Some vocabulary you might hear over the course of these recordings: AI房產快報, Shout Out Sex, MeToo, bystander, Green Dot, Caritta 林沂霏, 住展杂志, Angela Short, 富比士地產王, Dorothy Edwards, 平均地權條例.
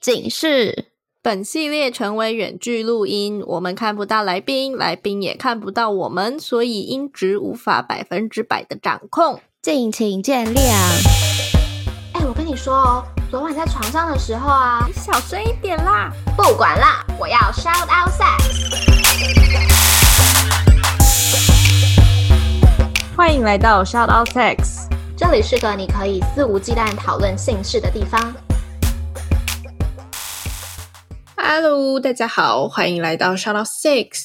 警示。本系列成为远距录音，我们看不到来宾，来宾也看不到我们，所以音质无法100%的掌控，敬请见谅。我跟你说哦，昨晚在床上的时候啊，你小声一点啦。不管啦，我要 Shout Out Sex。 欢迎来到 Shout Out Sex， 这里是个你可以肆无忌惮讨论性事的地方。Hello， 大家好，欢迎来到 Shout Out Sex，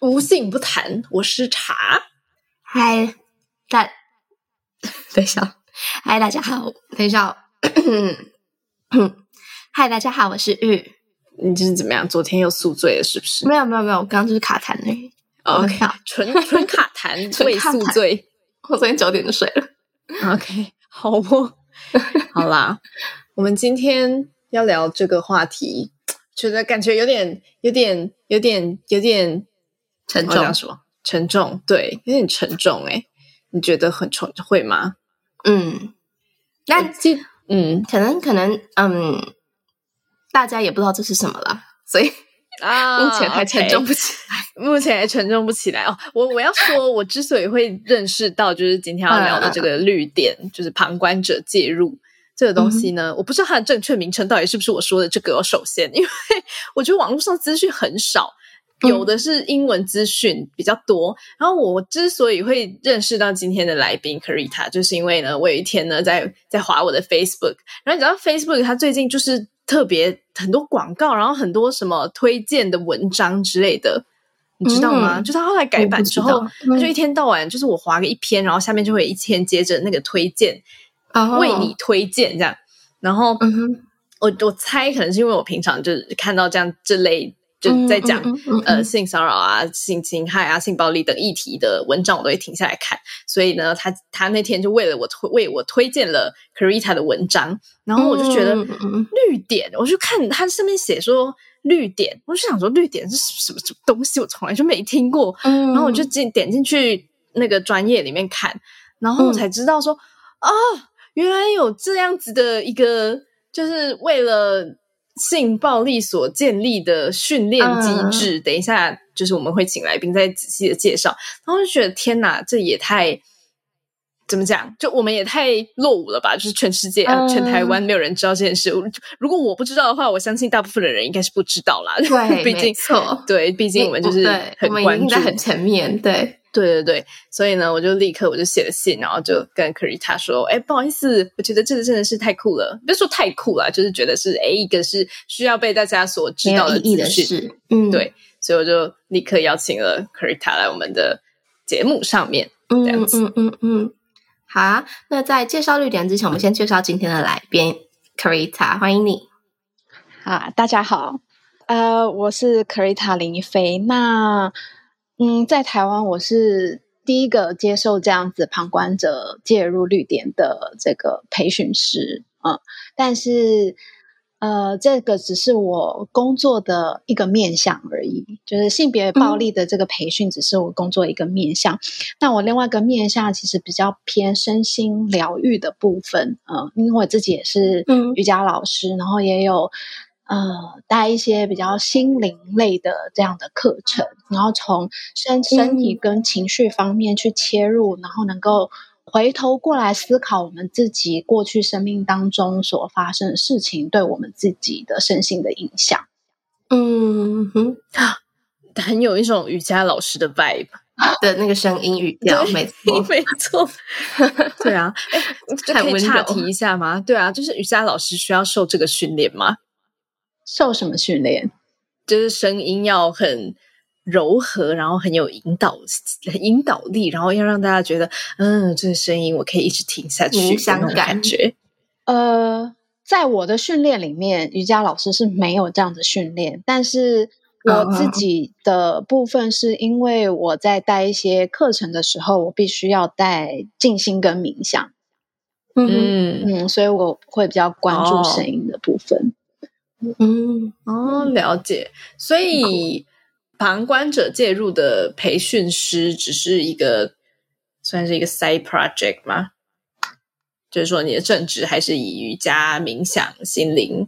无性不谈，我是茶。嗨，嗨，大家好，等一下。嗨，大家好，我是玉。你就是怎么样？昨天又宿醉了是不是？没有，我刚刚就是卡痰而已。OK， 纯卡痰未宿醉。我昨天9点就睡了。OK， 好哦。好啦，我们今天要聊这个话题，觉得感觉有点沉重。沉重，对，有点沉重欸。你觉得很重会吗？可能大家也不知道这是什么啦，所以目前还沉重不起来，哦。我要说，我之所以会认识到就是今天要聊的这个绿点，就是旁观者介入这个东西呢，我不知道它的正确名称到底是不是我说的这个。首先，因为我觉得网络上资讯很少。有的是英文资讯比较多，然后我之所以会认识到今天的来宾 Caritta， 就是因为呢，我有一天呢在滑我的 Facebook， 然后你知道 Facebook 它最近就是特别很多广告，然后很多什么推荐的文章之类的，你知道吗？就是它后来改版之后，它就一天到晚就是我滑个一篇，然后下面就会一天接着那个推荐，为你推荐这样。然后我猜可能是因为我平常就是看到这样这类。就在讲性骚扰啊、性侵害啊、性暴力等议题的文章，我都会停下来看。所以呢，他那天就为我推荐了 Caritta 的文章，然后我就觉得绿点，我就看他上面写说绿点，我就想说绿点是什么东西，我从来就没听过。然后我就点进去那个专页里面看，然后我才知道说原来有这样子的一个，就是为了。性暴力所建立的训练机制，等一下就是我们会请来宾再仔细的介绍。然后就觉得天哪，这也太怎么讲？就我们也太落伍了吧？就是全世界、全台湾没有人知道这件事。如果我不知道的话，我相信大部分的人应该是不知道啦。对，毕竟没错，对，毕竟我们就是很关注，我们已经在很前面。对，所以呢，我就立刻写了信，然后就跟 Caritta 说，不好意思，我觉得这个真的是太酷了，不是说太酷啦，就是觉得是一个是需要被大家所知道的资讯，对，所以我就立刻邀请了 Caritta 来我们的节目上面，这样子，好，那在介绍绿点之前，我们先介绍今天的来宾 Caritta， 欢迎你，大家好，我是 Caritta 林沂霏，那。在台湾我是第一个接受这样子旁观者介入绿点的这个培训师，但是这个只是我工作的一个面向而已，就是性别暴力的这个培训只是我工作一个面向，那我另外一个面向其实比较偏身心疗愈的部分，因为我自己也是瑜伽老师，然后也有带一些比较心灵类的这样的课程，然后从身体跟情绪方面去切入，然后能够回头过来思考我们自己过去生命当中所发生的事情对我们自己的身心的影响。很有一种瑜伽老师的 vibe 的那个声音语调，没错对啊，就可以岔题一下吗？对啊，就是瑜伽老师需要受这个训练吗？受什么训练？就是声音要很柔和，然后很有引导力，然后要让大家觉得这个声音我可以一直听下去，冥想感觉。在我的训练里面，瑜伽老师是没有这样的训练，但是我自己的部分是因为我在带一些课程的时候，我必须要带静心跟冥想，所以我会比较关注声音的部分。了解。所以旁观者介入的培训师只是一个算是一个 side project 吗？就是说你的正职还是以瑜伽、冥想、心灵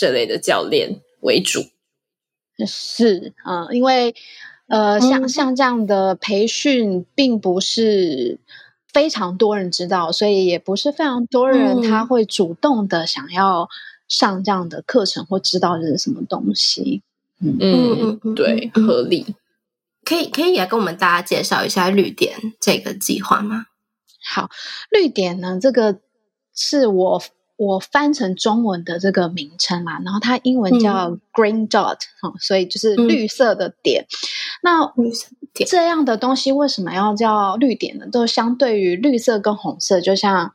这类的教练为主。是，因为像这样的培训并不是非常多人知道，所以也不是非常多人他会主动的想要上这样的课程或知道这是什么东西。对，合理。可以来跟我们大家介绍一下绿点这个计划吗？好，绿点呢，这个是我翻成中文的这个名称啦，然后它英文叫 Green Dot，所以就是绿色的点。那这样的东西为什么要叫绿点呢？都相对于绿色跟红色，就像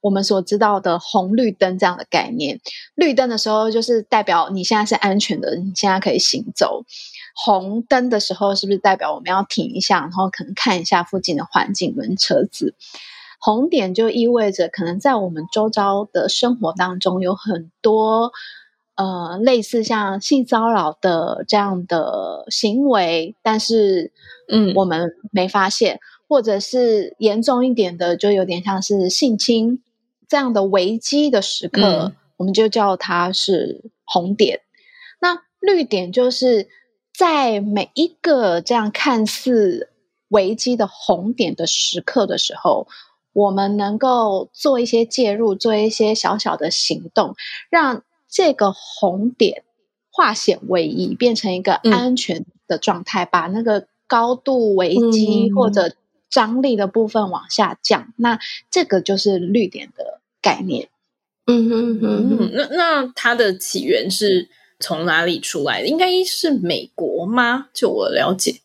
我们所知道的红绿灯这样的概念。绿灯的时候就是代表你现在是安全的，你现在可以行走。红灯的时候是不是代表我们要停一下，然后可能看一下附近的环境跟车子。红点就意味着可能在我们周遭的生活当中有很多类似像性骚扰的这样的行为，但是我们没发现，或者是严重一点的就有点像是性侵这样的危机的时刻，我们就叫它是红点。那绿点就是在每一个这样看似危机的红点的时刻的时候，我们能够做一些介入，做一些小小的行动，让这个红点化险为夷，变成一个安全的状态，把那个高度危机或者张力的部分往下降，那这个就是绿点的概念。那它的起源是从哪里出来的？应该是美国吗？就我了解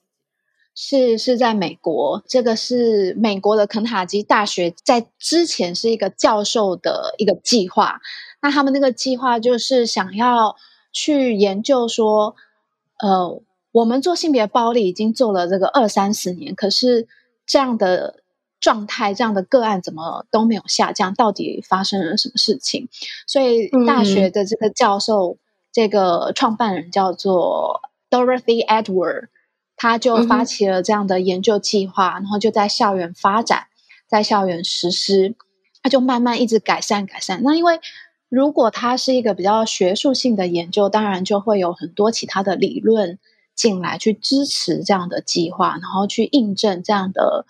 是在美国，这个是美国的肯塔基大学在之前是一个教授的一个计划。那他们那个计划就是想要去研究说，我们做性别暴力已经做了这个20-30年，可是这样的状态，这样的个案怎么都没有下降，到底发生了什么事情？所以大学的这个教授，这个创办人叫做 Dorothy Edwards，他就发起了这样的研究计划，然后就在校园发展，在校园实施，他就慢慢一直改善。那因为如果它是一个比较学术性的研究，当然就会有很多其他的理论进来去支持这样的计划，然后去印证这样的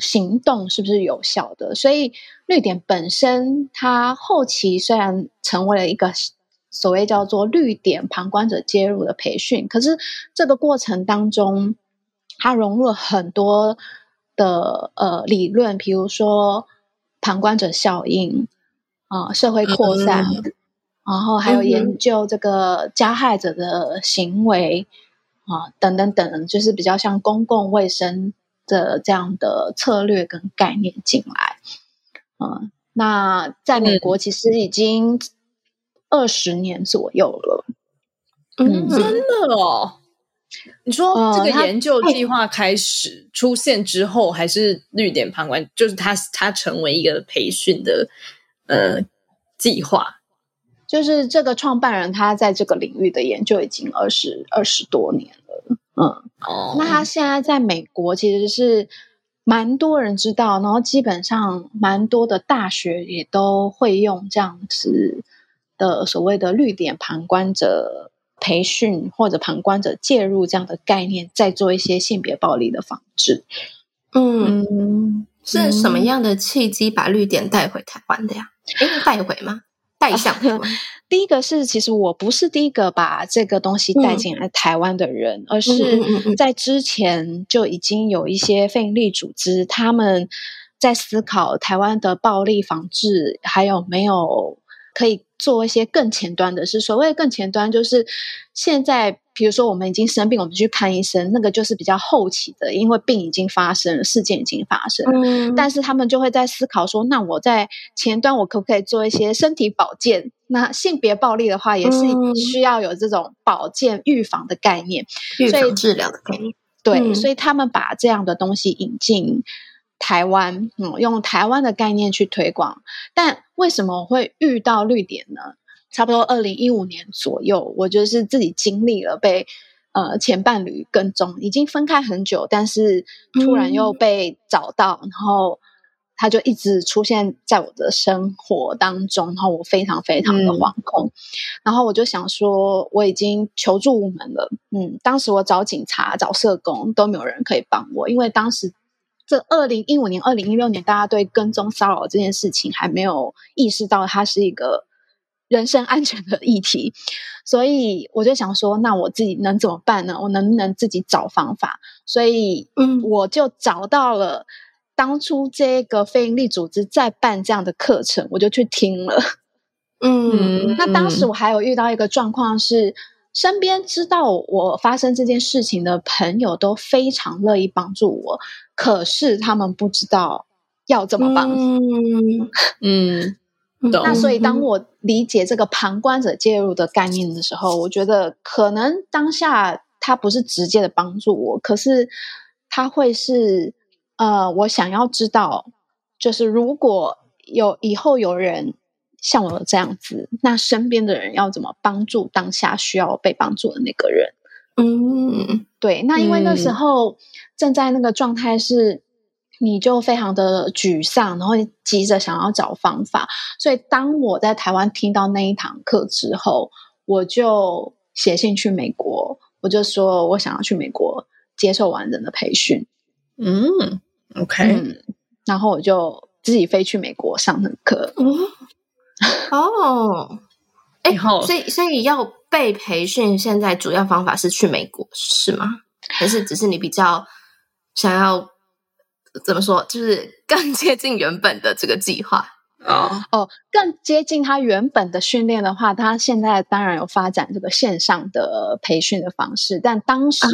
行动是不是有效的。所以绿点本身它后期虽然成为了一个所谓叫做绿点旁观者介入的培训，可是这个过程当中它融入了很多的理论，比如说旁观者效应，社会扩散，然后还有研究这个加害者的行为等等等，就是比较像公共卫生的这样的策略跟概念进来。那在美国其实已经20年左右了。真的哦？你说这个研究计划开始出现之后，还是绿点旁观，就是它成为一个培训的计划？就是这个创办人他在这个领域的研究已经20多年了。那他现在在美国其实是蛮多人知道，然后基本上蛮多的大学也都会用这样子的所谓的绿点旁观者培训或者旁观者介入这样的概念，再做一些性别暴力的防治。是什么样的契机把绿点带回台湾的呀？带回吗？带向台湾？第一个是，其实我不是第一个把这个东西带进来台湾的人，而是在之前就已经有一些非营利组织，他们在思考台湾的暴力防治还有没有可以做一些更前端的事。所谓更前端就是现在比如说我们已经生病，我们去看医生，那个就是比较后期的，因为病已经发生了，事件已经发生了，但是他们就会在思考说，那我在前端我可不可以做一些身体保健？那性别暴力的话也是需要有这种保健预防的概念，预防治疗的概念。对，所以他们把这样的东西引进台湾，用台湾的概念去推广。但为什么我会遇到绿点呢？差不多2015年左右，我就是自己经历了被前伴侣跟踪，已经分开很久，但是突然又被找到，然后它就一直出现在我的生活当中，然后我非常非常的惶恐，然后我就想说我已经求助无门了，当时我找警察找社工都没有人可以帮我，因为当时这2015年2016年大家对跟踪骚扰这件事情还没有意识到它是一个人身安全的议题，所以我就想说那我自己能怎么办呢？我能不能自己找方法？所以我就找到了当初这个非营利组织在办这样的课程，我就去听了。那当时我还有遇到一个状况是，身边知道我发生这件事情的朋友都非常乐意帮助我，可是他们不知道要怎么帮。那所以当我理解这个旁观者介入的概念的时候，我觉得可能当下他不是直接的帮助我，可是他会是我想要知道，就是如果有以后有人像我这样子，那身边的人要怎么帮助当下需要被帮助的那个人。对，那因为那时候正在那个状态是你就非常的沮丧，然后你急着想要找方法，所以当我在台湾听到那一堂课之后，我就写信去美国，我就说我想要去美国接受完整的培训。然后我就自己飞去美国上那课。所以要被培训，现在主要方法是去美国是吗？还是只是你比较想要怎么说，就是更接近原本的这个计划？更接近他原本的训练的话，他现在当然有发展这个线上的培训的方式，但当时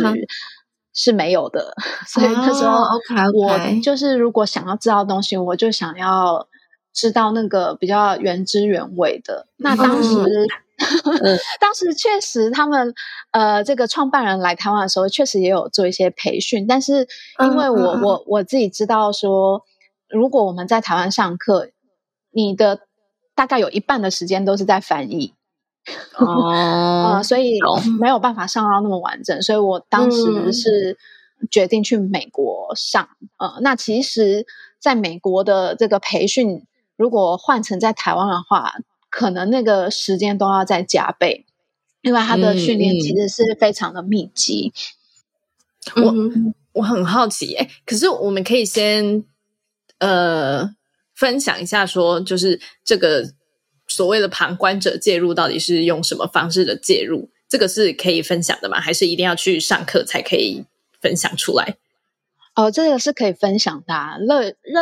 是没有的，所以那时候我就是如果想要知道东西，我就想要知道那个比较原汁原味的。那当时当时确实他们这个创办人来台湾的时候确实也有做一些培训，但是因为我自己知道说，如果我们在台湾上课，你的大概有一半的时间都是在翻译。所以没有办法上到那么完整，所以我当时是决定去美国上。那其实在美国的这个培训如果换成在台湾的话，可能那个时间都要再加倍，因为它的训练其实是非常的密集。我很好奇可是我们可以先分享一下说，就是这个所谓的旁观者介入到底是用什么方式的介入，这个是可以分享的吗？还是一定要去上课才可以分享出来？这个是可以分享的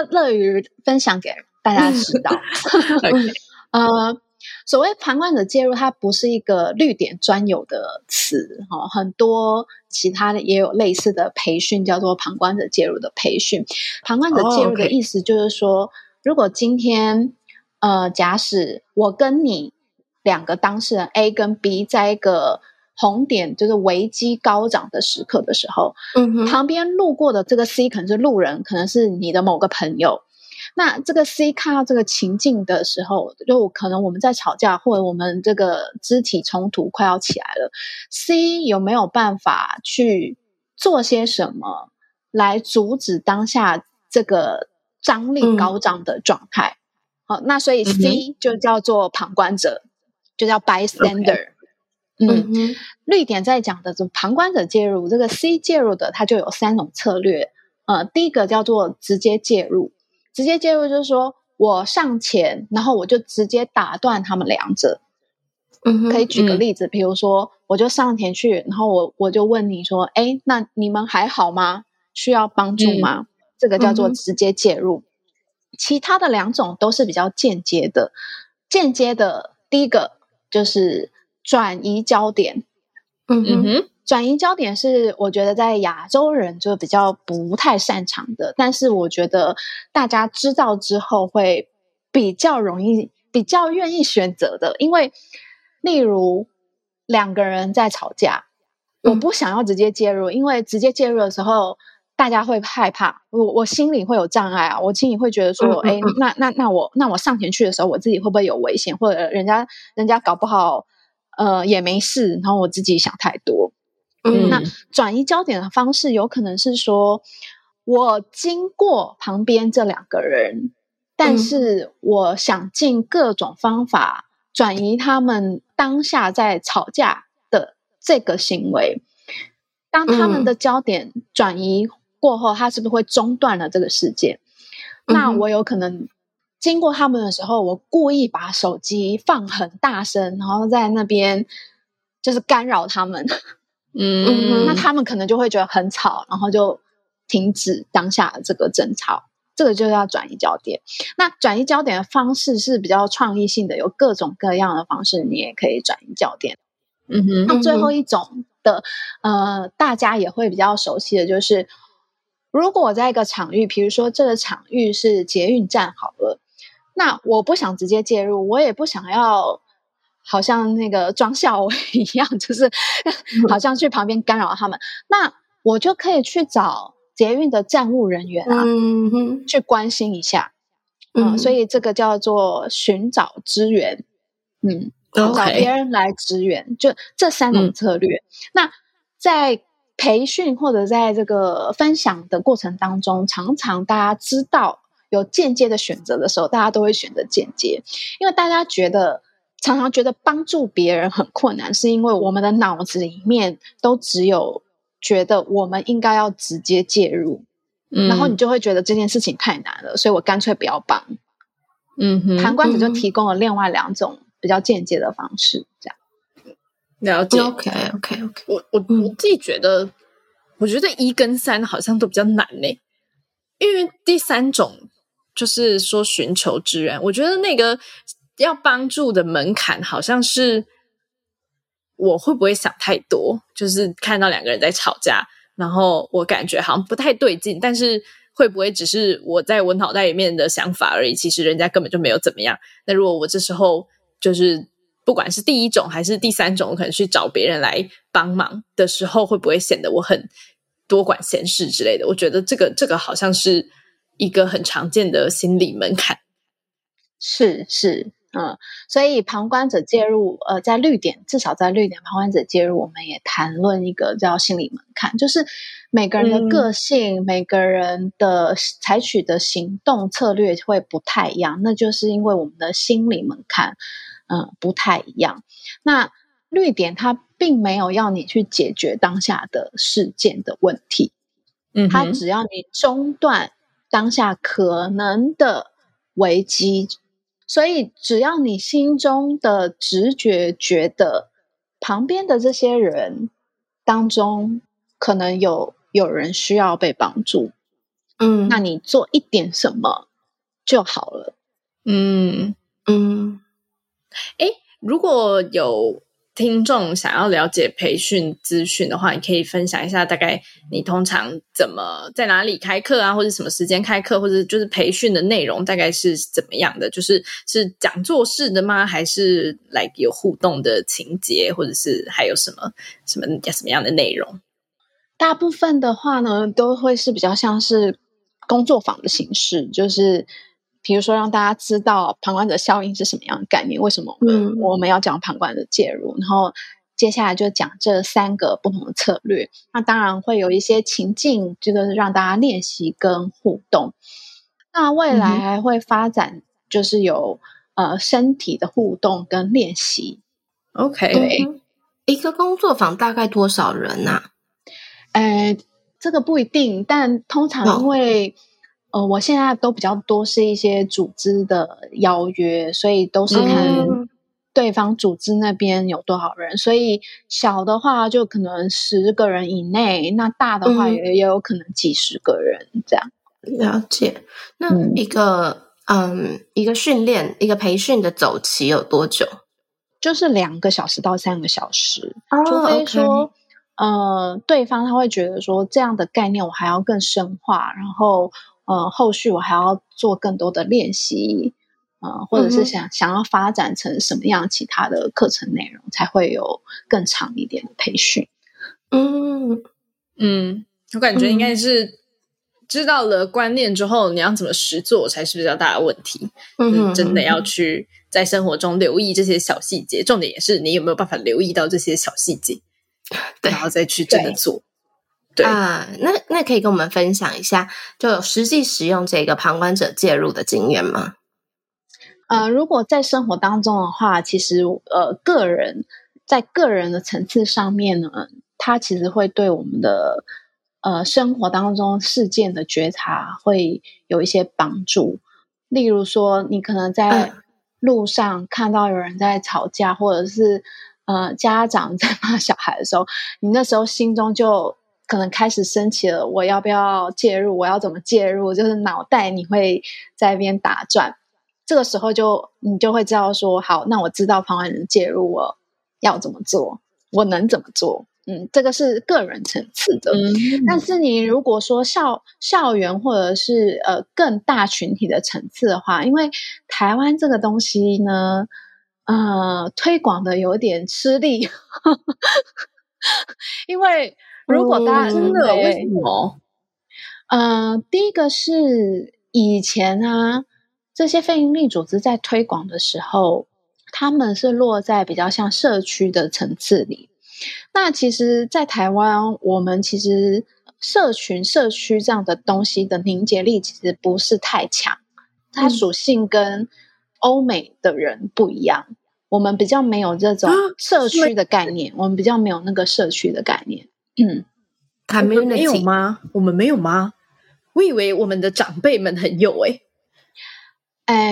乐于分享给大家知道。所谓旁观者介入，它不是一个绿点专有的词，很多其他的也有类似的培训叫做旁观者介入的培训。旁观者介入的意思就是说如果今天假使我跟你两个当事人 A 跟 B 在一个红点就是危机高涨的时刻的时候，旁边路过的这个 C 可能是路人，可能是你的某个朋友。那这个 C 看到这个情境的时候，就可能我们在吵架或者我们这个肢体冲突快要起来了， C 有没有办法去做些什么来阻止当下这个张力高涨的状态？那所以 C 就叫做旁观者，就叫 bystander。绿点在讲的旁观者介入，这个 C 介入的它就有三种策略。第一个叫做直接介入，直接介入就是说我上前，然后我就直接打断他们两者。可以举个例子，比如说我就上前去，然后我就问你说，那你们还好吗？需要帮助吗？这个叫做直接介入。其他的两种都是比较间接的。间接的第一个就是转移焦点。转移焦点是我觉得在亚洲人就比较不太擅长的，但是我觉得大家知道之后会比较容易比较愿意选择的。因为例如两个人在吵架，我不想要直接介入，因为直接介入的时候大家会害怕，我心里会有障碍啊，我心里会觉得说，那我上前去的时候，我自己会不会有危险，或者人家搞不好也没事，然后我自己想太多。那转移焦点的方式有可能是说，我经过旁边这两个人，但是我想尽各种方法转移他们当下在吵架的这个行为。当他们的焦点转移过后，他是不是会中断了这个事件？那我有可能经过他们的时候，我故意把手机放很大声，然后在那边就是干扰他们。那他们可能就会觉得很吵，然后就停止当下的这个争吵。这个就是要转移焦点。那转移焦点的方式是比较创意性的，有各种各样的方式你也可以转移焦点。那最后一种的大家也会比较熟悉的，就是如果我在一个场域，比如说这个场域是捷运站好了，那我不想直接介入，我也不想要好像那个庄孝伟一样，就是好像去旁边干扰他们，那我就可以去找捷运的站务人员啊，去关心一下。所以这个叫做寻找支援，找别人来支援，就这三种策略。那在培训或者在这个分享的过程当中，常常大家知道有间接的选择的时候，大家都会选择间接，因为大家常常觉得帮助别人很困难，是因为我们的脑子里面都只有觉得我们应该要直接介入，然后你就会觉得这件事情太难了，所以我干脆不要帮。旁观者就提供了另外两种比较间接的方式，这样了解。OK， 我自己觉得，我觉得一跟三好像都比较难呢，因为第三种就是说寻求支援，我觉得那个要帮助的门槛好像是我会不会想太多，就是看到两个人在吵架，然后我感觉好像不太对劲，但是会不会只是我在我脑袋里面的想法而已，其实人家根本就没有怎么样。那如果我这时候就是不管是第一种还是第三种，可能去找别人来帮忙的时候，会不会显得我很多管闲事之类的。我觉得这个好像是一个很常见的心理门槛。是所以旁观者介入，在绿点，至少在绿点旁观者介入，我们也谈论一个叫心理门槛，就是每个人的个性，每个人的采取的行动策略会不太一样，那就是因为我们的心理门槛不太一样。那绿点它并没有要你去解决当下的事件的问题，它只要你中断当下可能的危机。所以只要你心中的直觉觉得旁边的这些人当中可能有人需要被帮助，那你做一点什么就好了。如果有听众想要了解培训资讯的话，你可以分享一下大概你通常怎么在哪里开课啊，或者什么时间开课，或者就是培训的内容大概是怎么样的，是讲座式的吗，还是来有互动的情节，或者是还有什么样的内容？大部分的话呢都会是比较像是工作坊的形式，就是比如说让大家知道旁观者效应是什么样的概念，为什么我们要讲旁观者介入，然后接下来就讲这三个不同的策略。那当然会有一些情境，就是让大家练习跟互动。那未来还会发展就是有身体的互动跟练习。OK， 对，一个工作坊大概多少人啊？这个不一定，但通常因为我现在都比较多是一些组织的邀约，所以都是看对方组织那边有多少人，所以小的话就可能10个人以内，那大的话也有可能几十个人这样。了解。那一个训练，一个培训的走期有多久？就是2个小时到3个小时，除非说对方他会觉得说这样的概念我还要更深化，然后后续我还要做更多的练习，或者是想要发展成什么样其他的课程内容，才会有更长一点的培训。我感觉应该是知道了观念之后，你要怎么实作才是比较大的问题。就是真的要去在生活中留意这些小细节，重点也是你有没有办法留意到这些小细节，然后再去真的做。对啊，那可以跟我们分享一下，就有实际使用这个旁观者介入的经验吗？如果在生活当中的话，其实个人的层次上面呢，它其实会对我们的生活当中事件的觉察会有一些帮助。例如说，你可能在路上看到有人在吵架，或者是家长在骂小孩的时候，你那时候心中就可能开始升起了我要不要介入，我要怎么介入，就是脑袋你会在那边打转。这个时候你就会知道说，好，那我知道旁观者介入我要怎么做，我能怎么做。这个是个人层次的。但是你如果说校园或者是更大群体的层次的话，因为台湾这个东西呢，推广的有点吃力，因为如果大家真的为什么？第一个是以前啊，这些非营利组织在推广的时候，他们是落在比较像社区的层次里。那其实在台湾，我们其实社区这样的东西的凝结力其实不是太强，它属性跟欧美的人不一样，我们比较没有这种社区的概念，我们比较没有那个社区的概念。我们没有吗？我以为我们的长辈们很有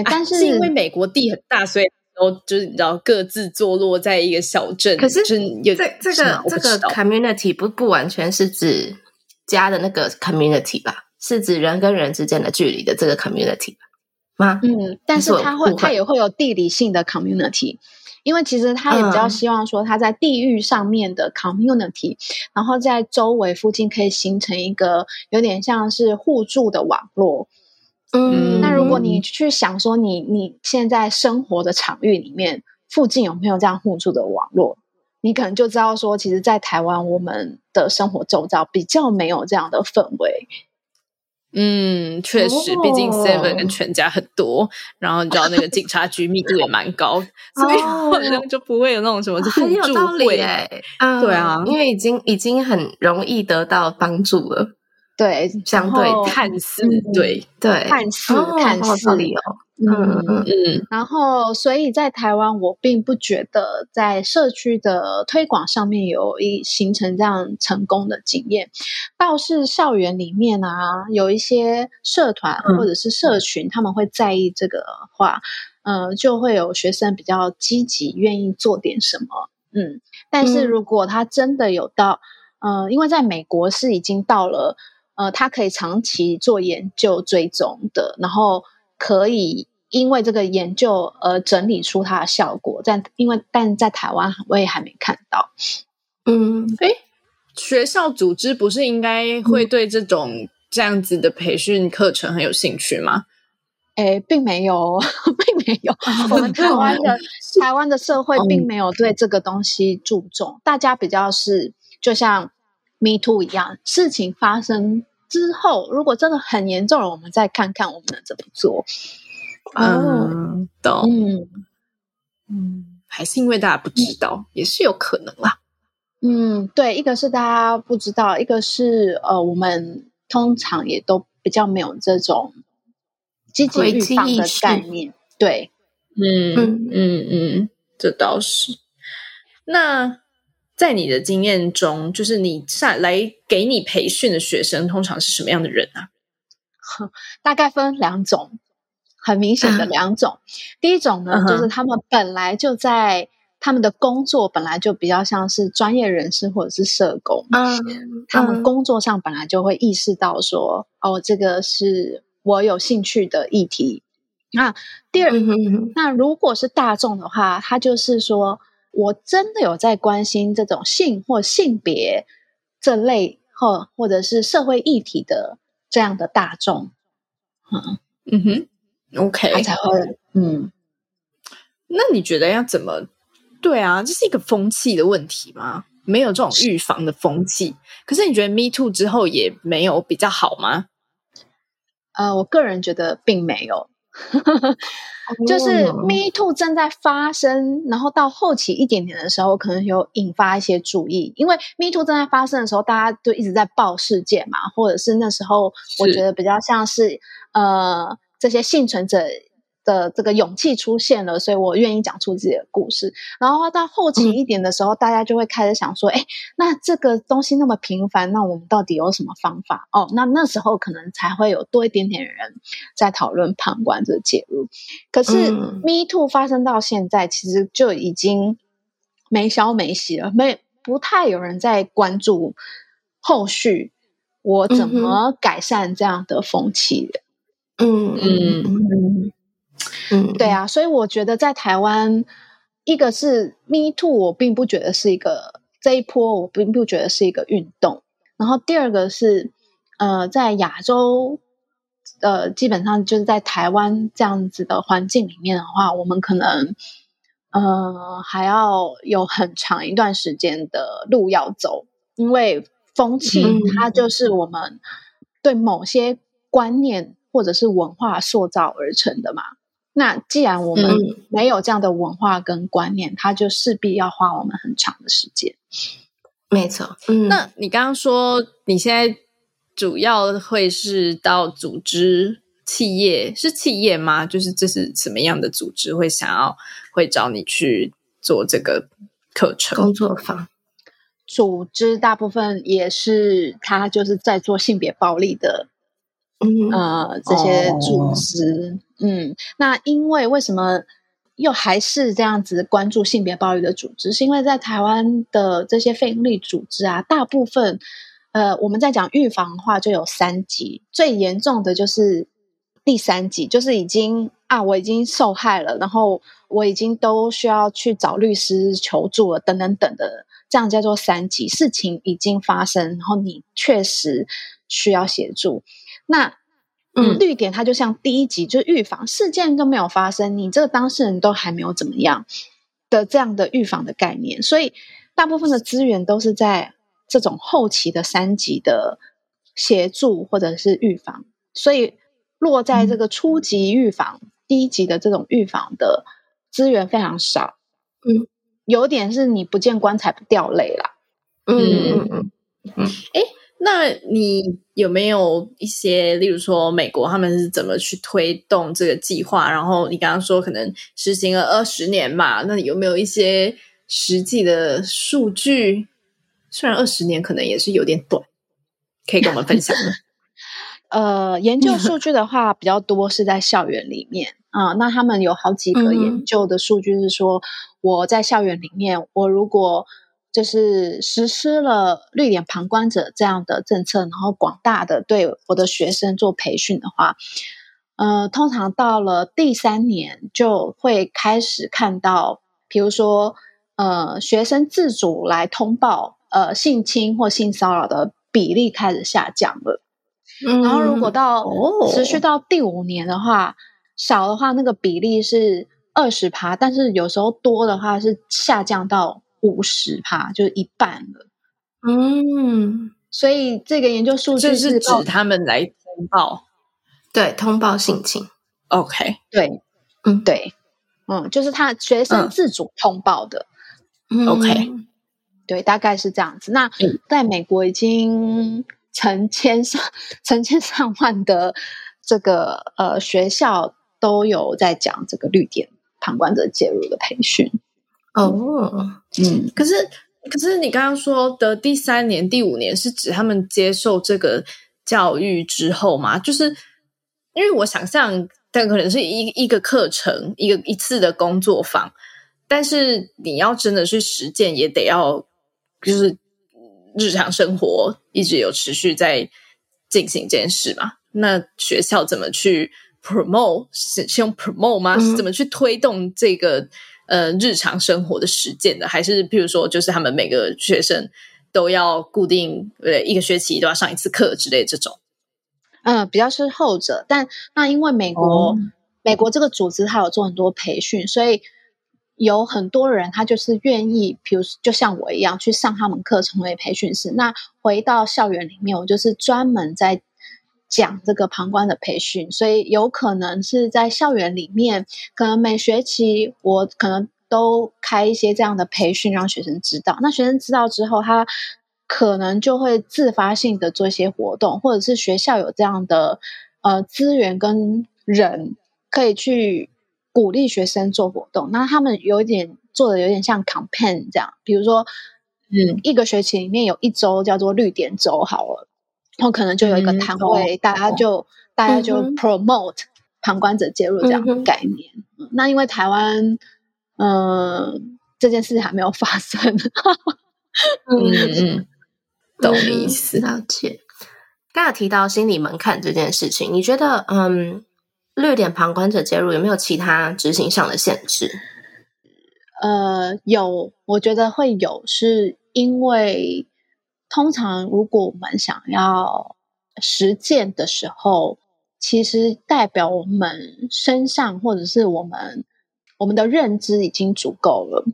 但是因为美国地很大，所以然后就是你知道各自坐落在一个小镇。可是这个 community 不完全是指家的那个 community 吧，是指人跟人之间的距离的这个 community 吧。但是它也会有地理性的 community， 因为其实他也比较希望说他在地域上面的 community，然后在周围附近可以形成一个有点像是互助的网络。那如果你去想说你现在生活的场域里面附近有没有这样互助的网络，你可能就知道说其实在台湾我们的生活周遭比较没有这样的氛围。确实，毕竟 Seven 跟全家很多，然后你知道那个警察局密度也蛮高，所以好像就不会有那种什么互助会。对啊，因为已经很容易得到帮助了。对，相对看似看似理由。然后所以在台湾我并不觉得在社区的推广上面有形成这样成功的经验，倒是校园里面啊有一些社团或者是社群，他们会在意这个话，就会有学生比较积极愿意做点什么。但是如果他真的有到因为在美国是已经到了他可以长期做研究追踪的，然后可以因为这个研究而整理出它的效果，但在台湾我也还没看到。学校组织不是应该会对这样子的培训课程很有兴趣吗？并没有，我们台湾的社会并没有对这个东西注重，大家比较是就像 MeToo 一样，事情发生之后如果真的很严重了，我们再看看我们能怎么做。懂。还是因为大家不知道，也是有可能啦。对，一个是大家不知道，一个是我们通常也都比较没有这种积极预防的概念。对。这倒是。那在你的经验中，就是你来给你培训的学生通常是什么样的人啊？大概分两种，很明显的两种。第一种呢，就是他们的工作本来就比较像是专业人士或者是社工，他们工作上本来就会意识到说，这个是我有兴趣的议题。那如果是大众的话，他就是说我真的有在关心这种性或性别这类或者是社会议题的这样的大众。OK， 他才会那你觉得要怎么？对啊，这是一个风气的问题吗？没有这种预防的风气。可是你觉得 Me Too 之后也没有比较好吗？我个人觉得并没有。就是 MeToo 正在发生，然后到后期一点点的时候可能有引发一些注意，因为 MeToo 正在发生的时候大家就一直在报事件嘛，或者是那时候我觉得比较像是这些幸存者的这个勇气出现了，所以我愿意讲出自己的故事。然后到后期一点的时候，大家就会开始想说，哎，那这个东西那么频繁，那我们到底有什么方法？哦，那时候可能才会有多一点点人在讨论旁观者介入。可是 Me Too 发生到现在，其实就已经没消没息了，不太有人在关注后续我怎么改善这样的风气的。对啊，所以我觉得在台湾，一个是 Me Too 我并不觉得是一个，这一波我并不觉得是一个运动，然后第二个是在亚洲基本上就是在台湾这样子的环境里面的话，我们可能还要有很长一段时间的路要走，因为风气它就是我们对某些观念或者是文化塑造而成的嘛，那既然我们没有这样的文化跟观念，它就势必要花我们很长的时间。没错。那你刚刚说你现在主要会是到组织企业，是企业吗？就是这是什么样的组织会想要会找你去做这个课程工作坊？组织大部分也是它就是在做性别暴力的这些组织。那因为为什么又还是这样子关注性别暴力的组织，是因为在台湾的这些非营利组织啊，大部分我们在讲预防的话就有三级，最严重的就是第三级，就是已经我已经受害了，然后我已经都需要去找律师求助了等等等的，这样叫做三级，事情已经发生，然后你确实需要协助。那绿点它就像第一级，就是预防，事件都没有发生，你这个当事人都还没有怎么样的这样的预防的概念，所以大部分的资源都是在这种后期的三级的协助或者是预防，所以落在这个初级预防、第一级的这种预防的资源非常少。有点是你不见棺材不掉泪啦。那你有没有一些例如说美国他们是怎么去推动这个计划，然后你刚刚说可能实行了20年嘛，那你有没有一些实际的数据，虽然20年可能也是有点短，可以跟我们分享的？研究数据的话比较多是在校园里面那他们有好几个研究的数据是说，我在校园里面，我如果就是实施了绿点旁观者这样的政策，然后广大的对我的学生做培训的话，通常到了第3年就会开始看到，比如说学生自主来通报性侵或性骚扰的比例开始下降了。然后如果到持续到第5年的话，少的话那个比例是 20%， 但是有时候多的话是下降到50%，就是一半了。所以这个研究数据是指他们来通报，对，通报性侵。OK， 对，对，就是他学生自主通报的。OK， 对，大概是这样子。那在美国已经成千上万的这个学校都有在讲这个绿点旁观者介入的培训。可是你刚刚说的第3年、第5年是指他们接受这个教育之后吗？就是因为我想象，但可能是一个课程，一次的工作坊，但是你要真的去实践，也得要就是日常生活一直有持续在进行这件事嘛。那学校怎么去 promote？ 是用 promote 吗？是怎么去推动这个？日常生活的实践的，还是譬如说就是他们每个学生都要固定一个学期都要上一次课之类的这种？比较是后者，但那因为美国这个组织它有做很多培训，所以有很多人他就是愿意，比如就像我一样去上他们课成为培训师。那回到校园里面，我就是专门在讲这个膀胱的培训，所以有可能是在校园里面，可能每学期我可能都开一些这样的培训让学生知道，那学生知道之后他可能就会自发性的做一些活动，或者是学校有这样的资源跟人可以去鼓励学生做活动，那他们有点做的有点像 campaign 这样，比如说一个学期里面有一周叫做绿点周好了，然后可能就有一个摊位，大家就 promote 旁观者介入这样的概念。那因为台湾这件事还没有发生懂你意思。了解。刚才提到心理门槛这件事情，你觉得绿点旁观者介入有没有其他执行上的限制？有，我觉得会有，是因为通常如果我们想要实践的时候，其实代表我们身上或者是我们的认知已经足够了，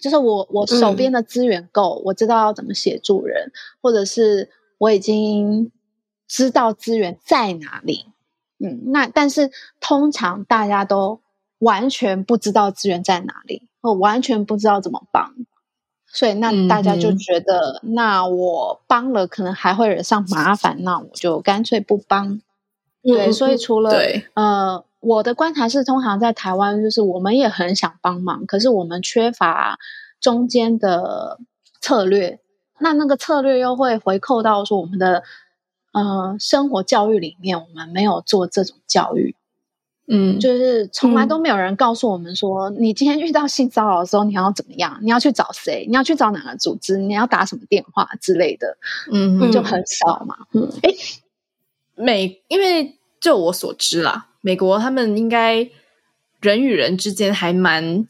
就是我手边的资源够，我知道要怎么协助人，或者是我已经知道资源在哪里，那但是通常大家都完全不知道资源在哪里，我完全不知道怎么帮，所以那大家就觉得那我帮了可能还会惹上麻烦，那我就干脆不帮。对，所以除了我的观察是通常在台湾就是我们也很想帮忙，可是我们缺乏中间的策略，那个策略又会回扣到说我们的生活教育里面我们没有做这种教育，就是从来都没有人告诉我们说你今天遇到性骚扰的时候你要怎么样，你要去找谁，你要去找哪个组织，你要打什么电话之类的，就很少嘛。因为就我所知啦，美国他们应该人与人之间还蛮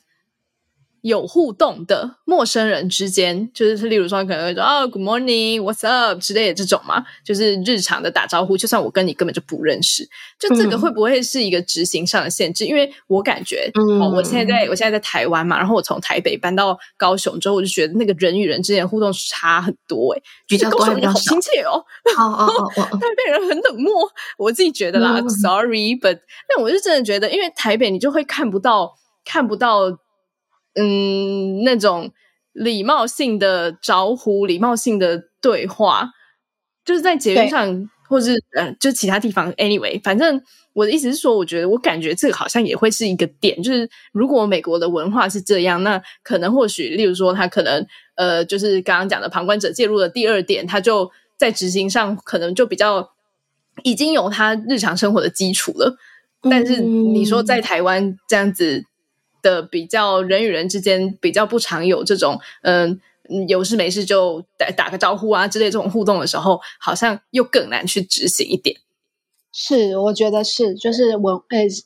有互动的，陌生人之间就是例如说可能会说good morning what's up 之类的这种嘛，就是日常的打招呼，就算我跟你根本就不认识，就这个会不会是一个执行上的限制？因为我感觉我现在在台湾嘛，然后我从台北搬到高雄之后，我就觉得那个人与人之间的互动差很多，就是高雄人好亲切台北人很冷漠，我自己觉得啦，sorry but 但我是真的觉得因为台北你就会看不到那种礼貌性的招呼，礼貌性的对话，就是在捷运上或是就其他地方 anyway， 反正我的意思是说，我感觉这个好像也会是一个点，就是如果美国的文化是这样，那可能或许例如说他可能就是刚刚讲的旁观者介入的第二点，他就在执行上可能就比较已经有他日常生活的基础了，但是你说在台湾这样子的比较人与人之间比较不常有这种有事没事就打个招呼啊之类这种互动的时候，好像又更难去执行一点。是，我觉得是，就是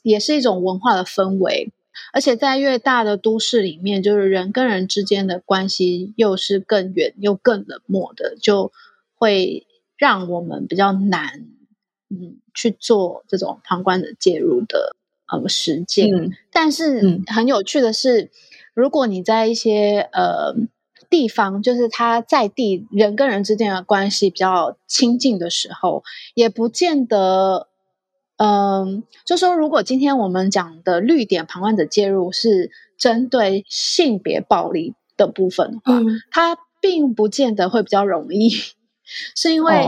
也是一种文化的氛围，而且在越大的都市里面，就是人跟人之间的关系又是更远又更冷漠的，就会让我们比较难去做这种旁观者介入的实践。但是很有趣的是，如果你在一些地方，就是他在地人跟人之间的关系比较亲近的时候，也不见得就说如果今天我们讲的绿点旁观者介入是针对性别暴力的部分的话，它并不见得会比较容易是因为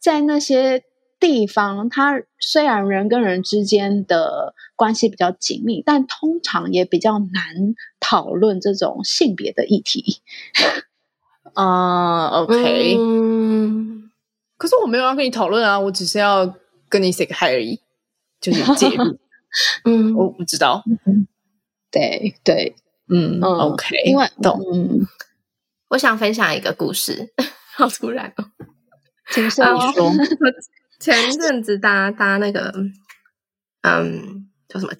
在那些地方，它虽然人跟人之间的关系比较紧密，但通常也比较难讨论这种性别的议题。OK， 可是我没有要跟你讨论啊，我只是要跟你 say hi 而已，就是介入。我不知道。对，OK， 因为懂。我想分享一个故事，好突然哦，请说。前阵子搭那个叫什么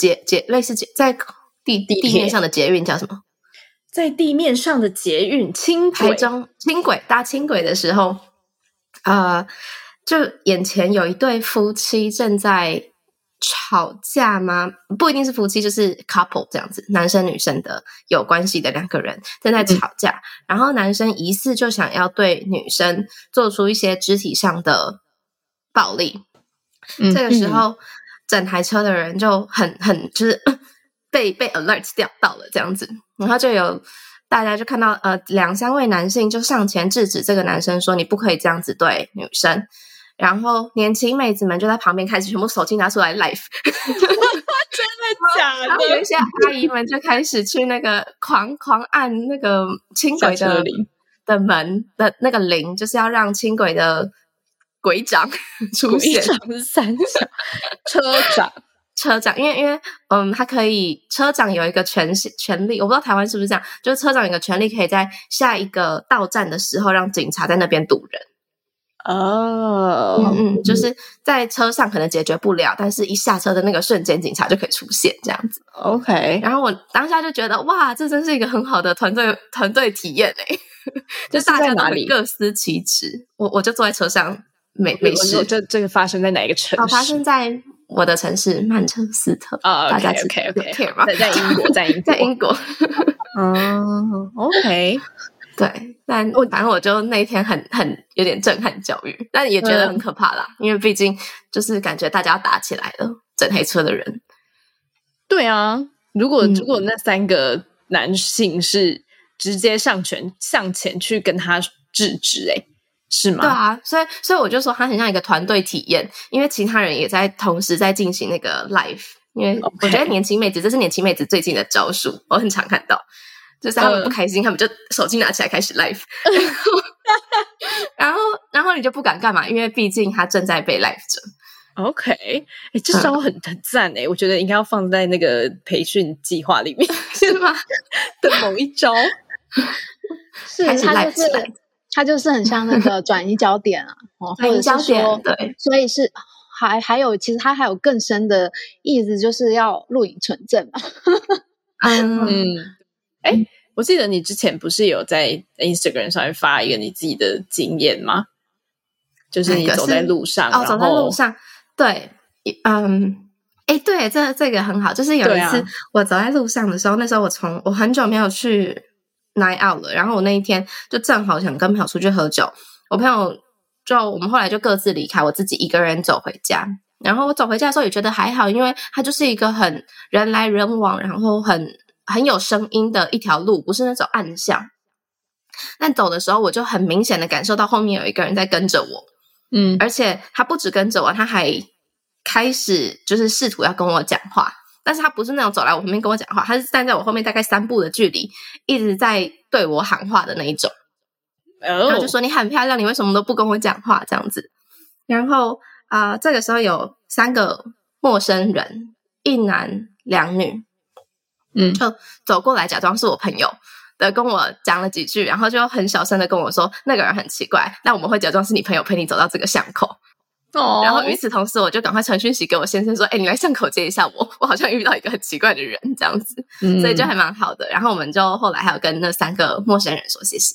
类似在地面上的捷运叫什么，在地面上的捷运轻轨，搭轻轨的时候就眼前有一对夫妻正在吵架吗？不一定是夫妻，就是 couple 这样子，男生女生的有关系的两个人正在吵架，然后男生疑似就想要对女生做出一些肢体上的暴力，嗯，这个时候，嗯，整台车的人就很就是被 alert 掉到了这样子，然后就有大家就看到2-3位男性就上前制止这个男生说你不可以这样子对女生，然后年轻妹子们就在旁边开始全部手机拿出来 live 真的假的？然后有一些阿姨们就开始去那个狂按那个轻轨的门的那个铃，就是要让轻轨的鬼长出现，鬼长三小车长，因为他可以，车长有一个权利，我不知道台湾是不是这样，就是车长有一个权利可以在下一个到站的时候让警察在那边堵人。哦，就是在车上可能解决不了，但是一下车的那个瞬间警察就可以出现这样子。 OK， 然后我当下就觉得哇，这真是一个很好的团队体验欸就大家都各司其职，我就坐在车上没事。这个发生在哪一个城市？发生在我的城市曼彻斯特。哦，大家 OK， 在英国哦OK 对，但反正我就那一天很有点震撼教育，但也觉得很可怕啦，因为毕竟就是感觉大家要打起来了，整台车的人。对啊，如果那3个男性是直接上前去跟他制止欸，是吗？对啊，所以我就说他很像一个团队体验，因为其他人也在同时在进行那个 live， 因为我觉得年轻妹子，这是年轻妹子最近的招数，我很常看到，就是他们不开心，他们就手机拿起来开始 live 然后你就不敢干嘛，因为毕竟他正在被 live 着。OK， 这招很赞欸，我觉得应该要放在那个培训计划里面，是吗？的某一招是开始 live 起来。它就是很像那个转移焦点啊，转移焦点，对，所以是还有，其实它还有更深的意思，就是要录影存证嘛。我记得你之前不是有在 Instagram 上面发一个你自己的经验吗？就是你走在路上，然后走在路上，对，对，这个很好，就是有一次我走在路上的时候，那时候我很久没有去night out 了，然后我那一天就正好想跟朋友出去喝酒，我们后来就各自离开，我自己一个人走回家，然后我走回家的时候也觉得还好，因为它就是一个很人来人往，然后很有声音的一条路，不是那种暗巷，但走的时候我就很明显的感受到后面有一个人在跟着我，而且他不止跟着我，他还开始就是试图要跟我讲话，但是他不是那种走来我后面跟我讲话，他是站在我后面大概3步的距离一直在对我喊话的那一种。然后就说你很漂亮，你为什么都不跟我讲话这样子。然后这个时候有3个陌生人，1男2女，就走过来假装是我朋友的跟我讲了几句，然后就很小声的跟我说那个人很奇怪，但我们会假装是你朋友陪你走到这个巷口。然后与此同时我就赶快传讯息给我先生说你来巷口接一下我好像遇到一个很奇怪的人这样子，所以就还蛮好的，然后我们就后来还有跟那3个陌生人说谢谢。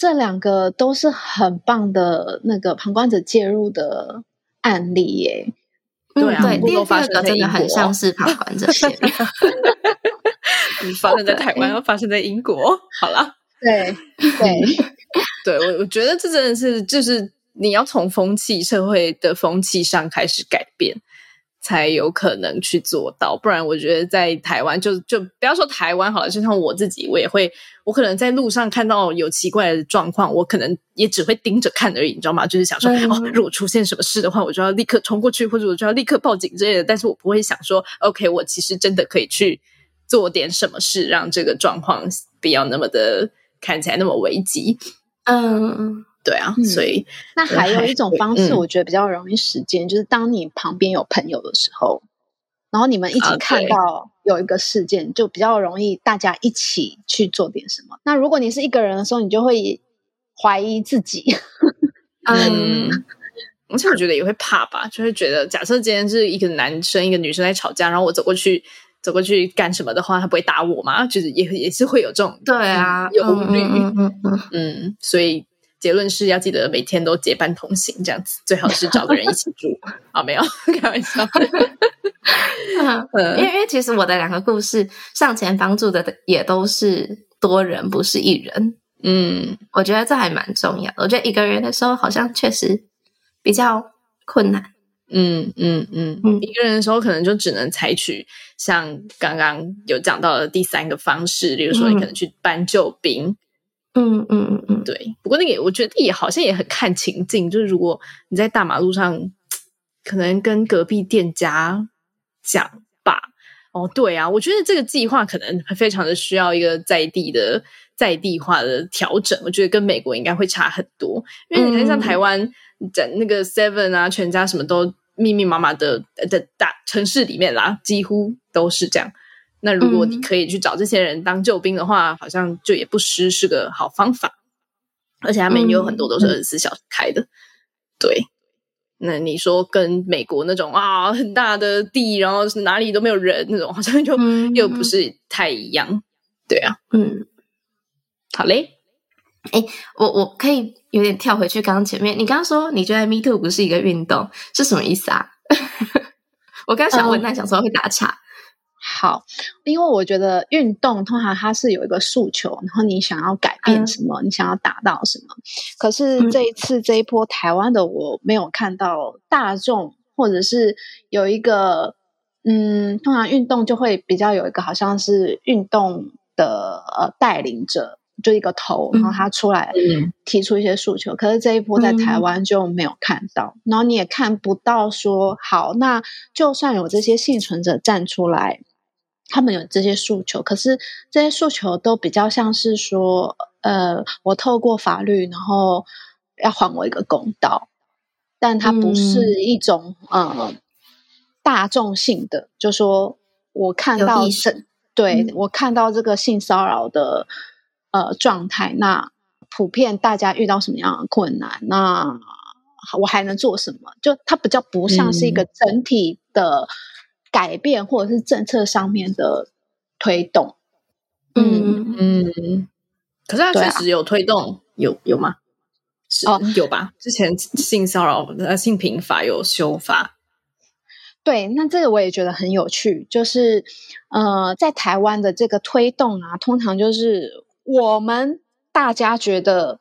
这2个都是很棒的那个旁观者介入的案例耶。对啊，对，第2个真的很像是旁观者介入发生在台湾又发生在英国。好啦，对我觉得这真的是就是你要从社会的风气上开始改变才有可能去做到，不然我觉得在台湾就不要说台湾好了，就像我自己，我可能在路上看到有奇怪的状况，我可能也只会盯着看而已，你知道吗？就是想说如果出现什么事的话我就要立刻冲过去，或者我就要立刻报警之类的，但是我不会想说 OK 我其实真的可以去做点什么事让这个状况不要那么的看起来那么危急。对啊，所以那还有一种方式我觉得比较容易实践，就是当你旁边有朋友的时候，然后你们一起看到有一个事件，就比较容易大家一起去做点什么。那如果你是一个人的时候，你就会怀疑自己而且我觉得也会怕吧，就会觉得假设今天是一个男生一个女生在吵架，然后我走过去干什么的话，他不会打我吗？就是也是会有这种忧虑。所以结论是要记得每天都结伴同行，这样子最好是找个人一起住啊，没有开玩笑因为其实我的2个故事上前帮助的也都是多人，不是一人。我觉得这还蛮重要，我觉得一个人的时候好像确实比较困难。一个人的时候可能就只能采取像刚刚有讲到的第三个方式，例如说你可能去搬救兵。对。不过那个我觉得也好像也很看情境，就是如果你在大马路上可能跟隔壁店家讲吧。哦，对啊，我觉得这个计划可能非常的需要一个在地化的调整，我觉得跟美国应该会差很多，因为你看像台湾那个 Seven 啊全家什么都密密麻麻的大城市里面啦，几乎都是这样。那如果你可以去找这些人当救兵的话，好像就也不失是个好方法，而且他们有很多都是24小时开的。对，那你说跟美国那种啊很大的地然后哪里都没有人那种，好像就又不是太一样。对啊，好嘞。我可以有点跳回去刚刚前面，你刚刚说你觉得 MeToo 不是一个运动是什么意思啊？我刚想问，但想说会打岔。好，因为我觉得运动通常它是有一个诉求，然后你想要改变什么，你想要达到什么。可是这一次这一波台湾的，我没有看到大众或者是有一个通常运动就会比较有一个好像是运动的带领者，就一个头，然后他出来提出一些诉求。可是这一波在台湾就没有看到，然后你也看不到说好，那就算有这些幸存者站出来，他们有这些诉求，可是这些诉求都比较像是说我透过法律然后要还我一个公道，但它不是一种大众性的，就说我看到我看到这个性骚扰的状态，那普遍大家遇到什么样的困难，那我还能做什么，就它比较不像是一个整体的改变或者是政策上面的推动。可是它确实有推动，有吗？是有吧，之前性骚扰性平法有修法。对，那这个我也觉得很有趣，就是在台湾的这个推动啊，通常就是我们大家觉得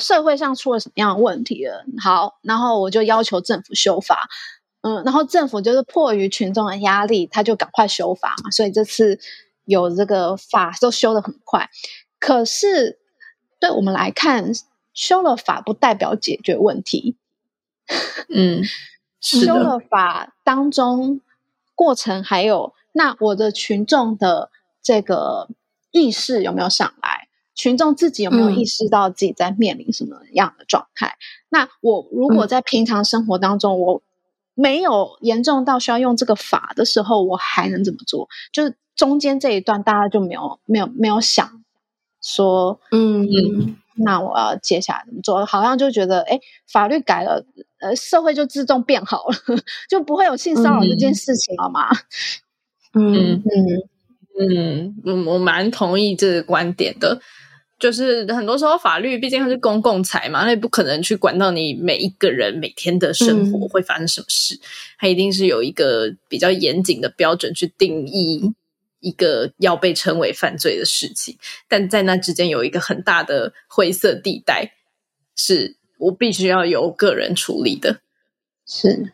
社会上出了什么样的问题了，好，然后我就要求政府修法，然后政府就是迫于群众的压力，他就赶快修法嘛，所以这次有这个法都修得很快。可是对我们来看，修了法不代表解决问题。修了法当中过程还有，那我的群众的这个意识有没有上来，群众自己有没有意识到自己在面临什么样的状态。那我如果在平常生活当中我没有严重到需要用这个法的时候，我还能怎么做，就是中间这一段大家就没有想说那我要接下来怎么做，好像就觉得法律改了社会就自动变好了，就不会有性骚扰这件事情了嘛。我蛮同意这个观点的，就是很多时候法律毕竟它是公共财嘛，那也不可能去管到你每一个人每天的生活会发生什么事，它一定是有一个比较严谨的标准去定义一个要被称为犯罪的事情，但在那之间有一个很大的灰色地带，是我必须要由个人处理的。是，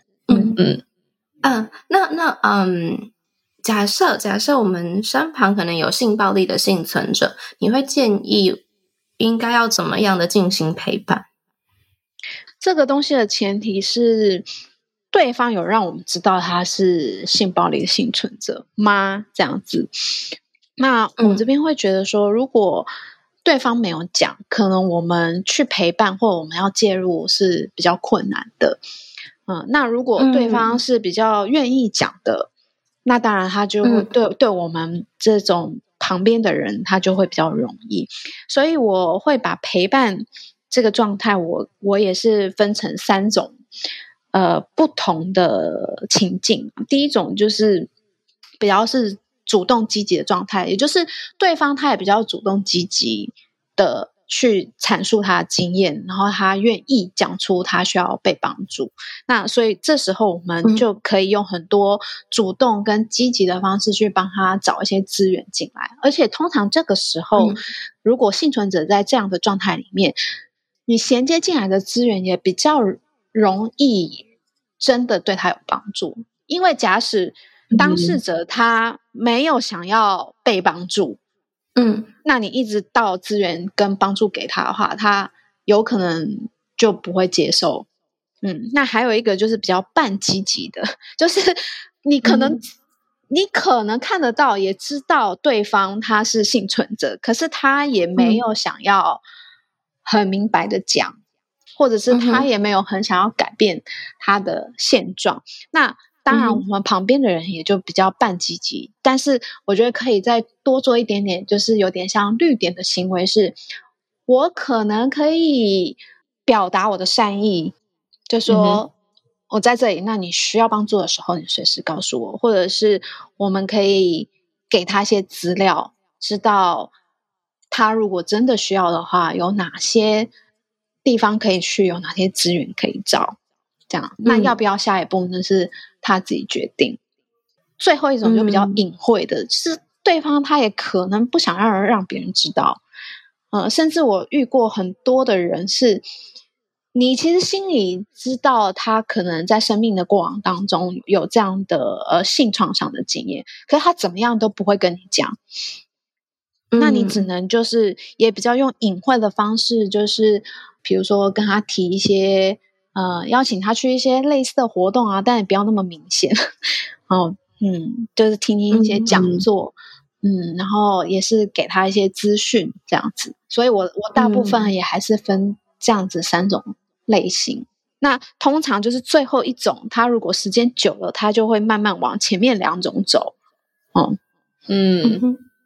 假设我们身旁可能有性暴力的幸存者，你会建议应该要怎么样的进行陪伴？这个东西的前提是对方有让我们知道他是性暴力的幸存者吗？这样子。那我这边会觉得说，如果对方没有讲，可能我们去陪伴或我们要介入是比较困难的。那如果对方是比较愿意讲的，那当然他就会对我们这种旁边的人他就会比较容易。所以我会把陪伴这个状态，我也是分成三种不同的情境。第一种就是比较是主动积极的状态，也就是对方他也比较主动积极的去阐述他的经验，然后他愿意讲出他需要被帮助。那所以这时候我们就可以用很多主动跟积极的方式去帮他找一些资源进来。而且通常这个时候，如果幸存者在这样的状态里面，你衔接进来的资源也比较容易真的对他有帮助。因为假使当事者他没有想要被帮助，嗯，那你一直到资源跟帮助给他的话，他有可能就不会接受。嗯，那还有一个就是比较半积极的，就是你可能看得到也知道对方他是幸存者，可是他也没有想要很明白的讲，或者是他也没有很想要改变他的现状。那当然我们旁边的人也就比较半积极，但是我觉得可以再多做一点点，就是有点像绿点的行为，是我可能可以表达我的善意，就说我在这里，那你需要帮助的时候你随时告诉我，或者是我们可以给他一些资料，知道他如果真的需要的话有哪些地方可以去，有哪些资源可以找，这样。那要不要下一步那是他自己决定。最后一种就比较隐晦的，就是对方他也可能不想让别人知道。甚至我遇过很多的人是你其实心里知道他可能在生命的过往当中有这样的性创伤的经验，可是他怎么样都不会跟你讲，那你只能就是也比较用隐晦的方式，就是比如说跟他提一些邀请他去一些类似的活动啊，但也不要那么明显哦，就是听一些讲座，然后也是给他一些资讯这样子。所以我大部分也还是分这样子三种类型。那通常就是最后一种，他如果时间久了他就会慢慢往前面两种走。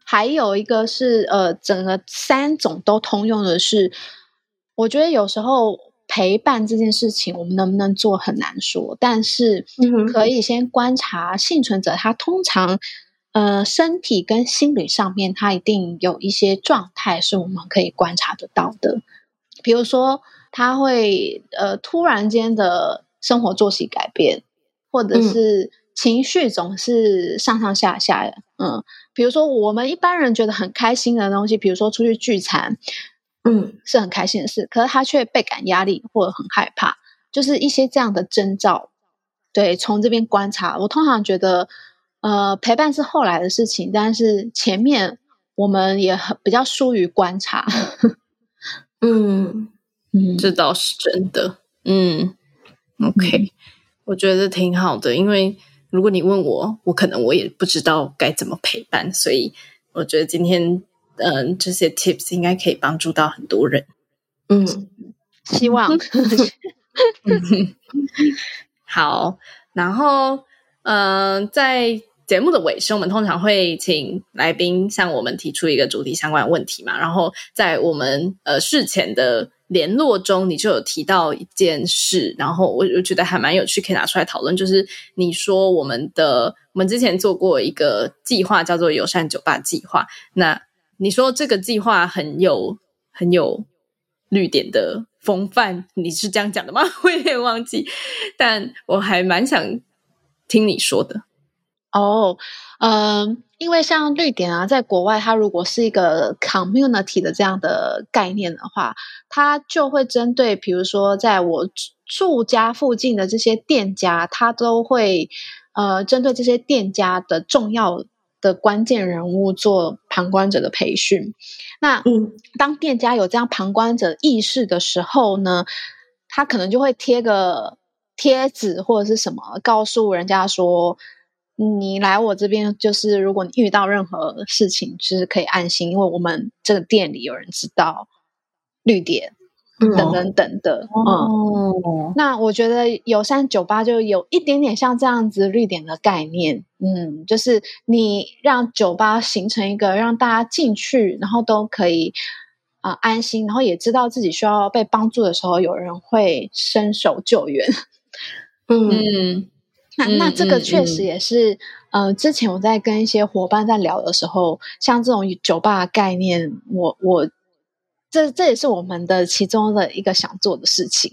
还有一个是整个三种都通用的是，我觉得有时候陪伴这件事情我们能不能做很难说，但是可以先观察幸存者他通常身体跟心理上面他一定有一些状态是我们可以观察得到的。比如说他会突然间的生活作息改变，或者是情绪总是上上下下的。比如说我们一般人觉得很开心的东西，比如说出去聚餐，是很开心的事，可是他却倍感压力或者很害怕，就是一些这样的征兆。对，从这边观察，我通常觉得陪伴是后来的事情，但是前面我们也比较疏于观察。这倒是真的。OK， 我觉得挺好的，因为如果你问我，我可能也不知道该怎么陪伴，所以我觉得今天这些 tips 应该可以帮助到很多人。希望。好，然后在节目的尾声，我们通常会请来宾向我们提出一个主题相关的问题嘛，然后在我们事前的联络中你就有提到一件事，然后我觉得还蛮有趣可以拿出来讨论，就是你说我们之前做过一个计划叫做友善酒吧计划，那你说这个计划很有绿点的风范，你是这样讲的吗？我有点忘记，但我还蛮想听你说的。因为像绿点啊，在国外它如果是一个 community 的这样的概念的话，它就会针对比如说在我住家附近的这些店家，它都会针对这些店家的重要的关键人物做旁观者的培训。那当店家有这样旁观者意识的时候呢，他可能就会贴个贴纸或者是什么告诉人家说，你来我这边就是如果你遇到任何事情就是可以安心，因为我们这个店里有人知道绿点等等等的。那我觉得友善酒吧就有一点点像这样子绿点的概念。就是你让酒吧形成一个让大家进去然后都可以安心，然后也知道自己需要被帮助的时候有人会伸手救援。那这个确实也是之前我在跟一些伙伴在聊的时候，像这种酒吧概念，我这也是我们的其中的一个想做的事情。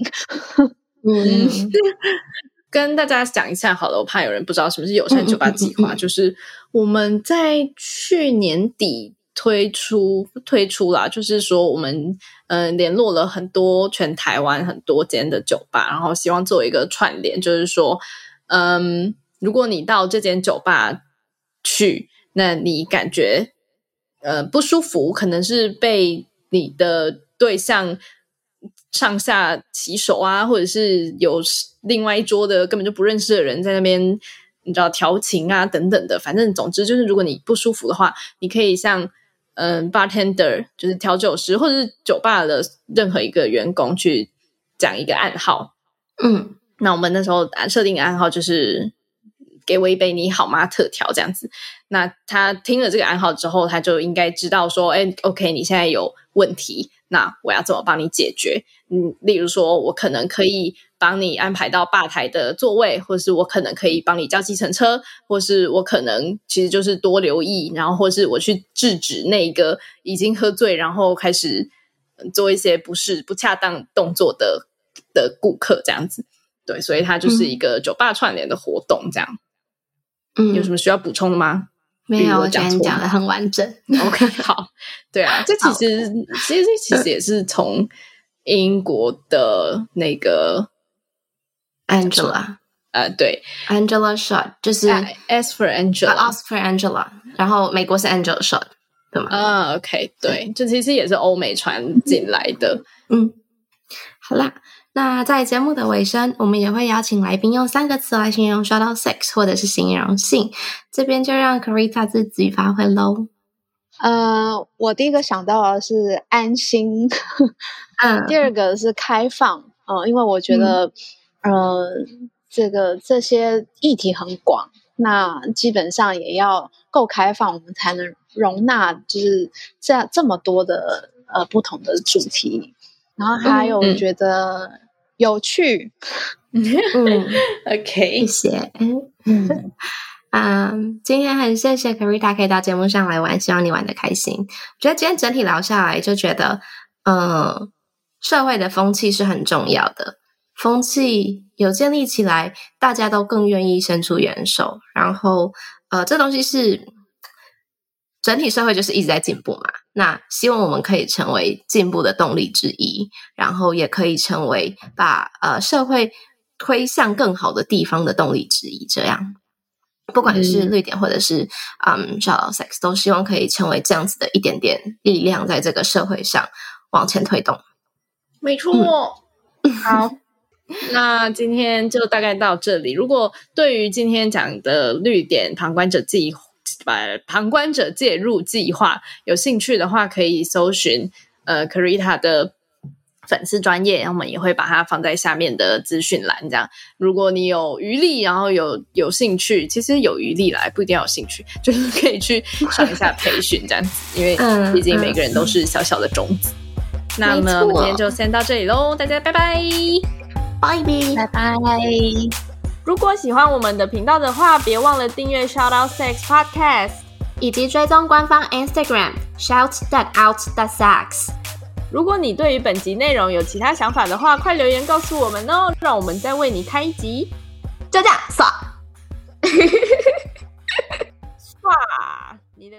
跟大家讲一下好了，我怕有人不知道什么是友善酒吧计划。就是我们在去年底推出啦，就是说我们联络了很多全台湾很多间的酒吧，然后希望做一个串联，就是说如果你到这间酒吧去，那你感觉不舒服，可能是被你的对象上下其手啊，或者是有另外一桌的根本就不认识的人在那边你知道调情啊等等的，反正总之就是如果你不舒服的话，你可以向bartender 就是调酒师或者是酒吧的任何一个员工去讲一个暗号。嗯，那我们那时候设定的暗号就是给我一杯你好吗特调这样子。那他听了这个暗号之后，他就应该知道说OK 你现在有问题，那我要怎么帮你解决。例如说我可能可以帮你安排到吧台的座位，或是我可能可以帮你叫计程车，或是我可能其实就是多留意，然后或是我去制止那个已经喝醉然后开始做一些不恰当动作的顾客这样子。对，所以它就是一个酒吧串联的活动这样。有什么需要补充的吗？没有，我觉得你讲的很完整。OK， 好，对啊，这其实也是从英国的那个 Angela， 对 ，Angela Short， 就是S for Angela，S for Angela， 然后美国是 Angela Short， 对吗？啊 ，OK， 对，这其实也是欧美传进来的。嗯，好啦。那在节目的尾声，我们也会邀请来宾用3个词来形容 Shout Out Sex 或者是形容性，这边就让 Caritta 自己发挥咯。我第一个想到的是安心第二个是开放，因为我觉得这些议题很广，那基本上也要够开放，我们才能容纳就是这么多的不同的主题。然后还有我觉得有趣。OK， 谢谢。今天很谢谢 Caritta 可以到节目上来玩，希望你玩得开心。我觉得今天整体聊下来就觉得社会的风气是很重要的，风气有建立起来，大家都更愿意伸出援手，然后这东西是整体社会就是一直在进步嘛，那希望我们可以成为进步的动力之一，然后也可以成为把社会推向更好的地方的动力之一，这样不管是绿点或者是Shout Out Sex 都希望可以成为这样子的一点点力量，在这个社会上往前推动。没错，好那今天就大概到这里。如果对于今天讲的绿点旁观者介入计划有兴趣的话，可以搜寻Caritta 的粉丝专页，我们也会把它放在下面的资讯栏这样。如果你有余力，然后有兴趣，其实有余力来不一定要有兴趣，就是可以去上一下培训这样子因为毕竟每个人都是小小的种子。那么我们今天就先到这里咯，大家拜拜拜拜。如果喜欢我们的频道的话，别忘了订阅 Shout Out Sex Podcast 以及追踪官方 Instagram shout.out.sex。 如果你对于本集内容有其他想法的话，快留言告诉我们哦，让我们再为你开一集。就这样，刷刷你的